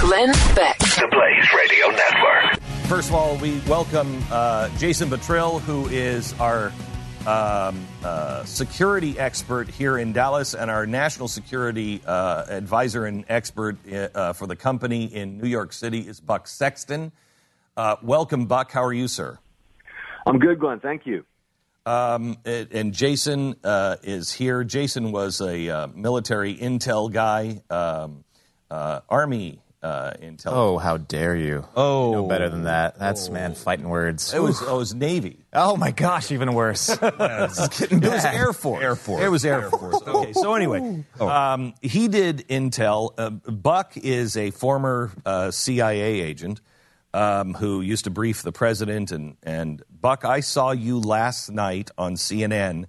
Glenn Beck. The Blaze Radio Network. First of all, we welcome Jason Batrill, who is our security expert here in Dallas and our national security advisor and expert for the company in New York City is Buck Sexton. Welcome, Buck. How are you, sir? I'm good, Glenn. Thank you. And Jason is here. Jason was a military intel guy, Army intel. Oh, how dare you! Oh, no better than that. That's man fighting words. It was Navy. Oh my gosh, even worse. It was Air Force. It was Air Force. Okay, so anyway, he did intel. Buck is a former CIA agent who used to brief the president. And Buck, I saw you last night on CNN,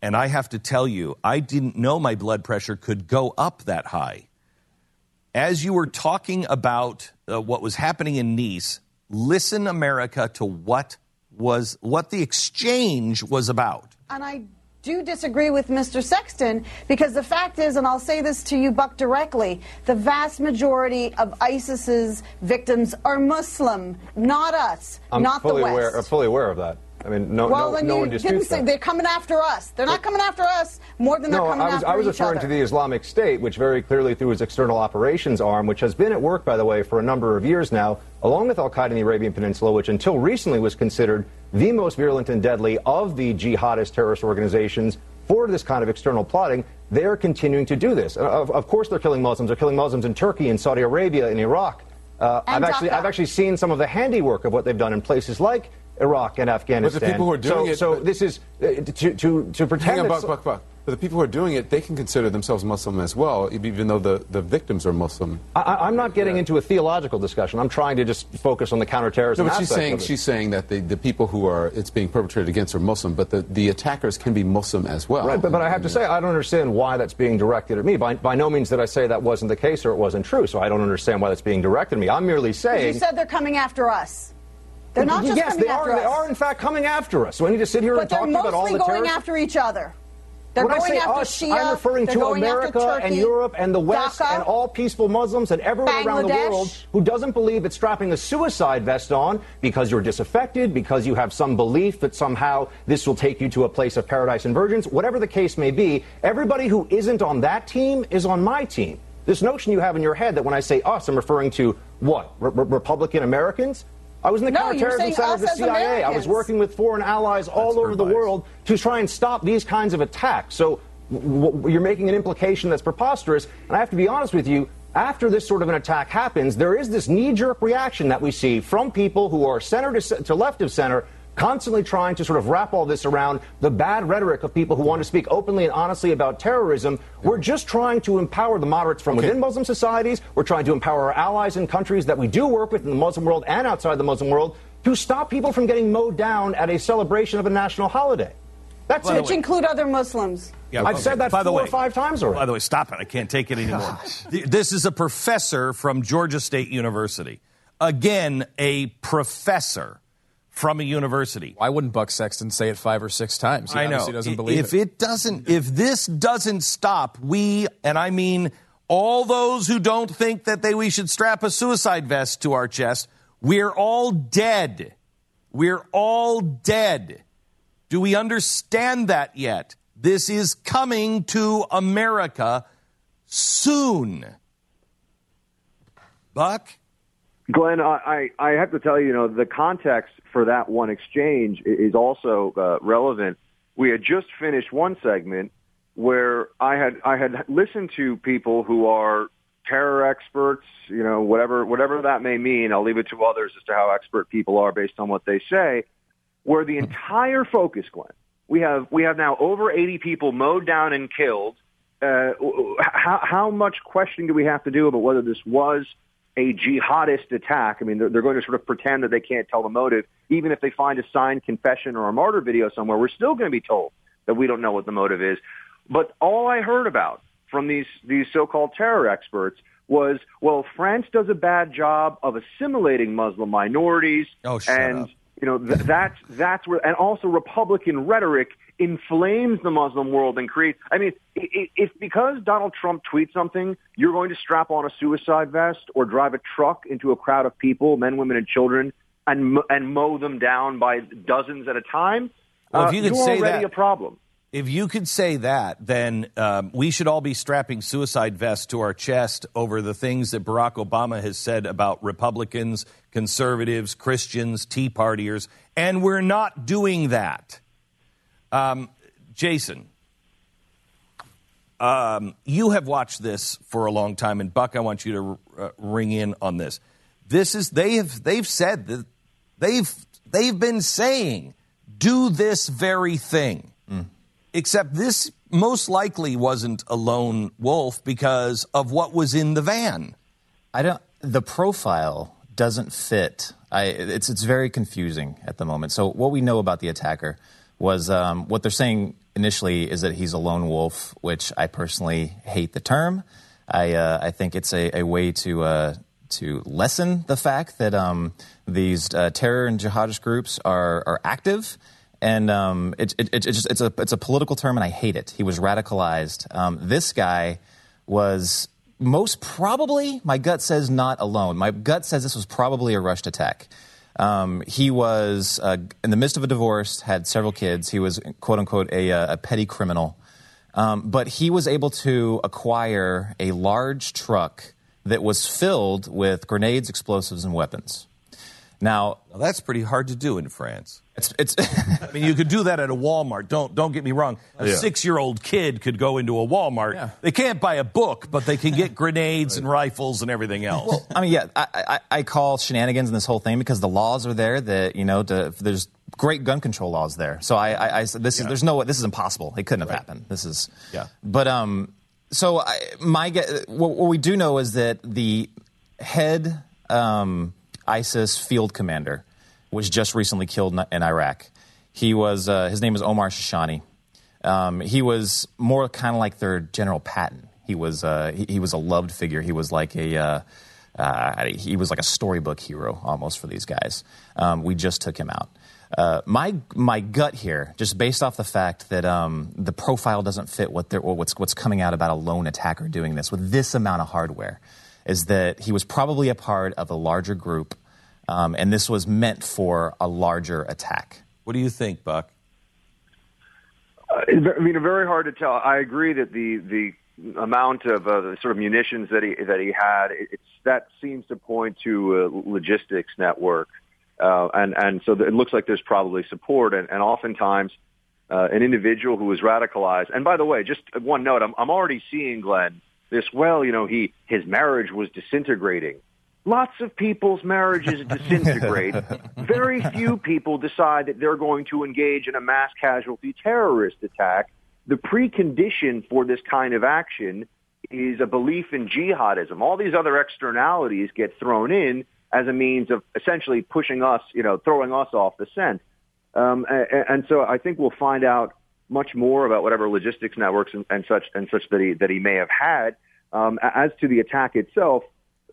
and I have to tell you, I didn't know my blood pressure could go up that high. As you were talking about what was happening in Nice, listen, America, to what the exchange was about. And I do disagree with Mr. Sexton, because the fact is, and I'll say this to you, Buck, directly, the vast majority of ISIS's victims are Muslim, not us, not the West. I'm fully aware of that. I mean, no one disputes that. They're coming after us. They're not coming after us more than they're coming after each other. I was referring to the Islamic State, which very clearly through its external operations arm, which has been at work, by the way, for a number of years now, along with Al Qaeda in the Arabian Peninsula, which until recently was considered the most virulent and deadly of the jihadist terrorist organizations for this kind of external plotting. They're continuing to do this. Of course they're killing Muslims. They're killing Muslims in Turkey, in Saudi Arabia, in Iraq. I've actually seen some of the handiwork of what they've done in places like Iraq and Afghanistan. But the people who are doing this is to pretend. Hang on, Buck. But the people who are doing it, they can consider themselves Muslim as well, even though the victims are Muslim. I'm not getting into a theological discussion. I'm trying to just focus on the counterterrorism. No, but she's saying that the people who it's being perpetrated against are Muslim, but the attackers can be Muslim as well. Right, but I have to say I don't understand why that's being directed at me. By no means did I say that wasn't the case or it wasn't true. So I don't understand why that's being directed at me. I'm merely saying. You said they're coming after us. They're not just coming after us. Yes, they are, in fact, coming after us. So I need to sit here and talk to you about all the terrorists. But they're mostly going after each other. They're when going after us, Shia. I'm referring to America Turkey, and Europe and the West DACA, and all peaceful Muslims and everyone around the world who doesn't believe that strapping a suicide vest on because you're disaffected, because you have some belief that somehow this will take you to a place of paradise and virgins, whatever the case may be, everybody who isn't on that team is on my team. This notion you have in your head that when I say us, I'm referring to what? Republican Americans? I was in the counterterrorism center of the CIA. Americans. I was working with foreign allies all over the world to try and stop these kinds of attacks. So you're making an implication that's preposterous. And I have to be honest with you, after this sort of an attack happens, there is this knee-jerk reaction that we see from people who are center to left of center, constantly trying to sort of wrap all this around the bad rhetoric of people who want to speak openly and honestly about terrorism. We're just trying to empower the moderates from within Muslim societies. We're trying to empower our allies in countries that we do work with in the Muslim world and outside the Muslim world to stop people from getting mowed down at a celebration of a national holiday. That's it. Which include other Muslims. Yeah, I've said that four or five times already. By the way, stop it. I can't take it anymore. Gosh. This is a professor from Georgia State University. Again, a professor from a university. Why wouldn't Buck Sexton say it 5 or 6 times? He obviously doesn't believe if this doesn't stop, we, and I mean all those who don't think that we should strap a suicide vest to our chest, we're all dead. We're all dead. Do we understand that yet? This is coming to America soon. Buck? Glenn, I have to tell you, the context for that one exchange is also relevant. We had just finished one segment where I had listened to people who are terror experts, whatever that may mean. I'll leave it to others as to how expert people are based on what they say. Where the entire focus, Glenn, we have now over 80 people mowed down and killed. How much questioning do we have to do about whether this was a jihadist attack. I mean, they're going to sort of pretend that they can't tell the motive. Even if they find a signed confession or a martyr video somewhere, we're still going to be told that we don't know what the motive is. But all I heard about from these so-called terror experts was, well, France does a bad job of assimilating Muslim minorities. Oh, shut up. You know, that's where, and also Republican rhetoric inflames the Muslim world and creates, I mean, it's because Donald Trump tweets something, you're going to strap on a suicide vest or drive a truck into a crowd of people, men, women, and children, and mow them down by dozens at a time. Well, if you could say that, a problem. If you could say that, then we should all be strapping suicide vests to our chest over the things that Barack Obama has said about Republicans, conservatives, Christians, Tea Partiers, and we're not doing that. Jason, you have watched this for a long time, and Buck, I want you to ring in on this. This is they've said that they've been saying do this very thing. Mm. Except this most likely wasn't a lone wolf because of what was in the van. The profile doesn't fit. It's very confusing at the moment. So what we know about the attacker was what they're saying initially is that he's a lone wolf, which I personally hate the term. I think it's a way to lessen the fact that these terror and jihadist groups are active. And it's a political term, and I hate it. He was radicalized. This guy was most probably, my gut says, not alone. My gut says this was probably a rushed attack. He was in the midst of a divorce, had several kids. He was, quote unquote, a petty criminal. But he was able to acquire a large truck that was filled with grenades, explosives, and weapons. Now that's pretty hard to do in France. I mean, you could do that at a Walmart. Don't get me wrong. A 6-year-old kid could go into a Walmart. Yeah. They can't buy a book, but they can get grenades and rifles and everything else. Well, I mean, yeah, I call shenanigans in this whole thing because the laws are there that, you know, there's great gun control laws there. So I said this is, there's no way, this is impossible. It couldn't have happened. This is, but so what we do know is that the head ISIS field commander was just recently killed in Iraq. He was his name is Omar Shishani. He was more kind of like their General Patton. He was he was a loved figure. He was like a storybook hero almost for these guys. We just took him out. My gut here, just based off the fact that the profile doesn't fit what's coming out about a lone attacker doing this with this amount of hardware, is that he was probably a part of a larger group. And this was meant for a larger attack. What do you think, Buck? I mean, very hard to tell. I agree that the amount of sort of munitions that he had, that seems to point to a logistics network. And so it looks like there's probably support. And oftentimes an individual who was radicalized. And by the way, just one note, I'm already seeing, Glenn, this, his marriage was disintegrating. Lots of people's marriages disintegrate. Very few people decide that they're going to engage in a mass casualty terrorist attack. The precondition for this kind of action is a belief in jihadism. All these other externalities get thrown in as a means of essentially pushing us, throwing us off the scent. And so I think we'll find out much more about whatever logistics networks and such that he may have had. As to the attack itself,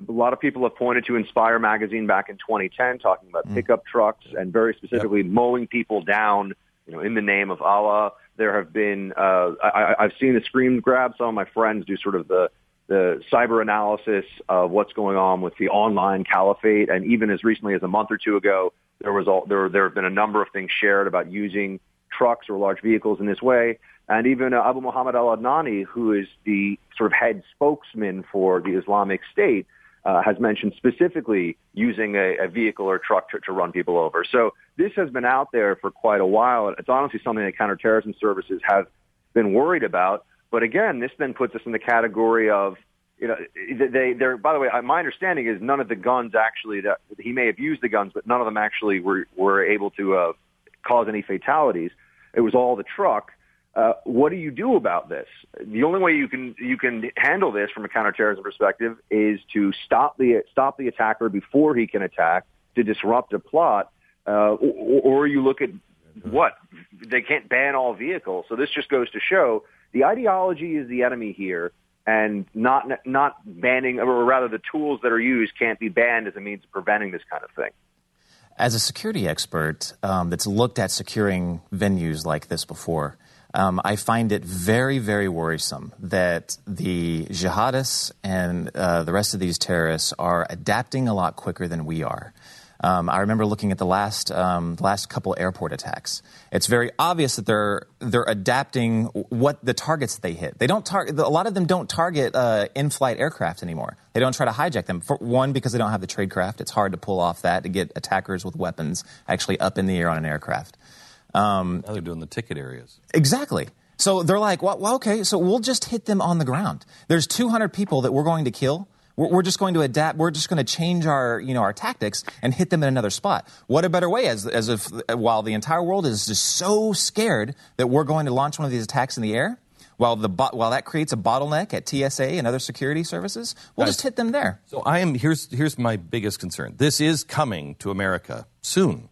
a lot of people have pointed to Inspire magazine back in 2010, talking about pickup trucks and very specifically mowing people down, in the name of Allah. There have been, I've seen the screen grab. Some of my friends do sort of the cyber analysis of what's going on with the online caliphate. And even as recently as a month or two ago, there have been a number of things shared about using trucks or large vehicles in this way. And even Abu Muhammad al-Adnani, who is the sort of head spokesman for the Islamic State, has mentioned specifically using a vehicle or truck to run people over. So this has been out there for quite a while. It's honestly something that counterterrorism services have been worried about. But again, this then puts us in the category of, by the way, my understanding is none of the guns actually, that he may have used the guns, but none of them actually were able to cause any fatalities. It was all the truck. What do you do about this? The only way you can handle this from a counterterrorism perspective is to stop the attacker before he can attack, to disrupt a plot, or you look at what? They can't ban all vehicles. So this just goes to show the ideology is the enemy here, and not banning, or rather the tools that are used can't be banned as a means of preventing this kind of thing. As a security expert that's looked at securing venues like this before, I find it very, very worrisome that the jihadists and the rest of these terrorists are adapting a lot quicker than we are. I remember looking at the last couple airport attacks. It's very obvious that they're adapting what the targets they hit. They don't target, a lot of them don't target in-flight aircraft anymore. They don't try to hijack them. For one, because they don't have the tradecraft. It's hard to pull off that, to get attackers with weapons actually up in the air on an aircraft. Now they're doing the ticket areas. Exactly. So they're like, well, okay, so we'll just hit them on the ground. There's 200 people that we're going to kill. We're just going to adapt. We're just going to change our tactics and hit them in another spot. What a better way, as if while the entire world is just so scared that we're going to launch one of these attacks in the air, while that creates a bottleneck at TSA and other security services, we'll just hit them there. So here's my biggest concern. This is coming to America soon.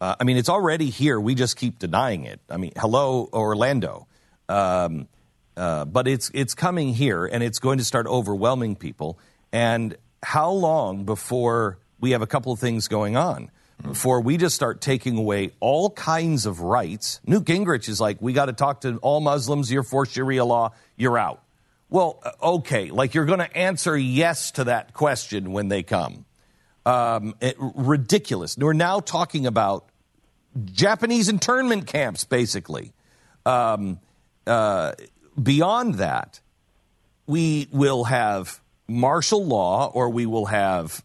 I mean, it's already here. We just keep denying it. I mean, hello, Orlando. But it's coming here, and it's going to start overwhelming people. And how long before we have a couple of things going on, before we just start taking away all kinds of rights? Newt Gingrich is like, we got to talk to all Muslims, you're for Sharia law, you're out. Well, okay, like you're going to answer yes to that question when they come. Ridiculous. We're now talking about Japanese internment camps, basically. Beyond that, we will have martial law, or we will have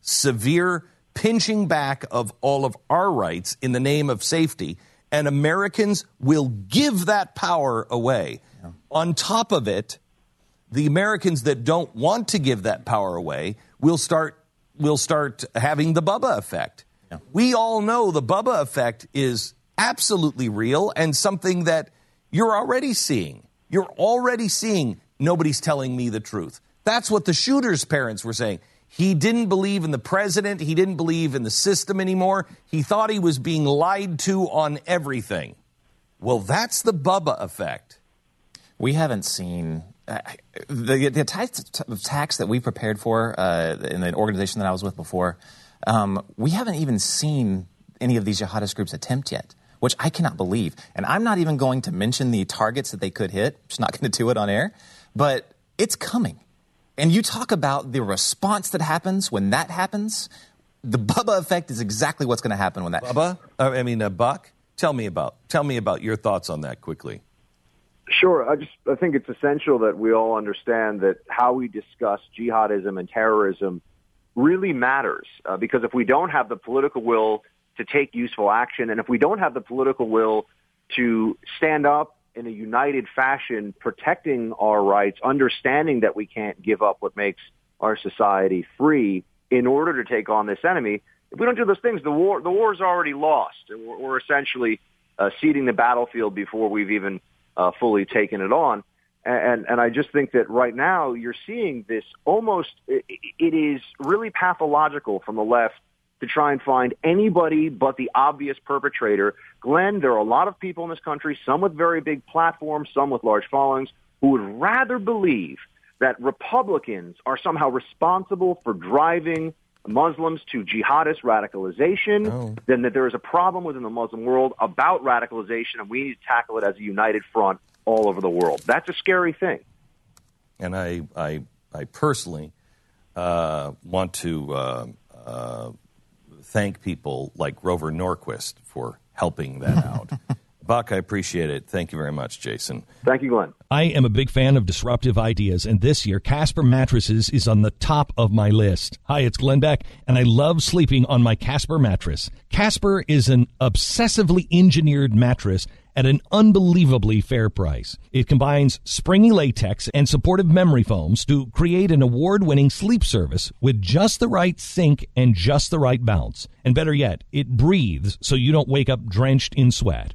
severe pinching back of all of our rights in the name of safety, and Americans will give that power away. Yeah. On top of it, the Americans that don't want to give that power away will start having the Bubba effect. Yeah. We all know the Bubba effect is absolutely real, and something that you're already seeing. Nobody's telling me the truth. That's what the shooter's parents were saying. He didn't believe in the president. He didn't believe in the system anymore. He thought he was being lied to on everything. Well, that's the Bubba effect. We haven't seen the attacks that we prepared for in the organization that I was with before. We haven't even seen any of these jihadist groups attempt yet, which I cannot believe. And I'm not even going to mention the targets that they could hit. I'm just not going to do it on air. But it's coming. And you talk about the response that happens when that happens. The Bubba effect is exactly what's going to happen when that happens. Buck, tell me about your thoughts on that quickly. Sure. I think it's essential that we all understand that how we discuss jihadism and terrorism really matters, because if we don't have the political will to take useful action, and if we don't have the political will to stand up in a united fashion, protecting our rights, understanding that we can't give up what makes our society free in order to take on this enemy. If we don't do those things, the war's already lost. We're essentially ceding the battlefield before we've even fully taken it on. And I just think that right now you're seeing this almost, it is really pathological from the left to try and find anybody but the obvious perpetrator. Glenn, there are a lot of people in this country, some with very big platforms, some with large followings, who would rather believe that Republicans are somehow responsible for driving Muslims to jihadist radicalization than that there is a problem within the Muslim world about radicalization, and we need to tackle it as a united front all over the world. That's a scary thing. And I personally want to thank people like Grover Norquist for helping that out. Buck, I appreciate it. Thank you very much, Jason. Thank you, Glenn. I am a big fan of disruptive ideas, and this year, Casper Mattresses is on the top of my list. Hi, it's Glenn Beck, and I love sleeping on my Casper mattress. Casper is an obsessively engineered mattress at an unbelievably fair price. It combines springy latex and supportive memory foams to create an award-winning sleep service with just the right sink and just the right bounce. And better yet, it breathes so you don't wake up drenched in sweat.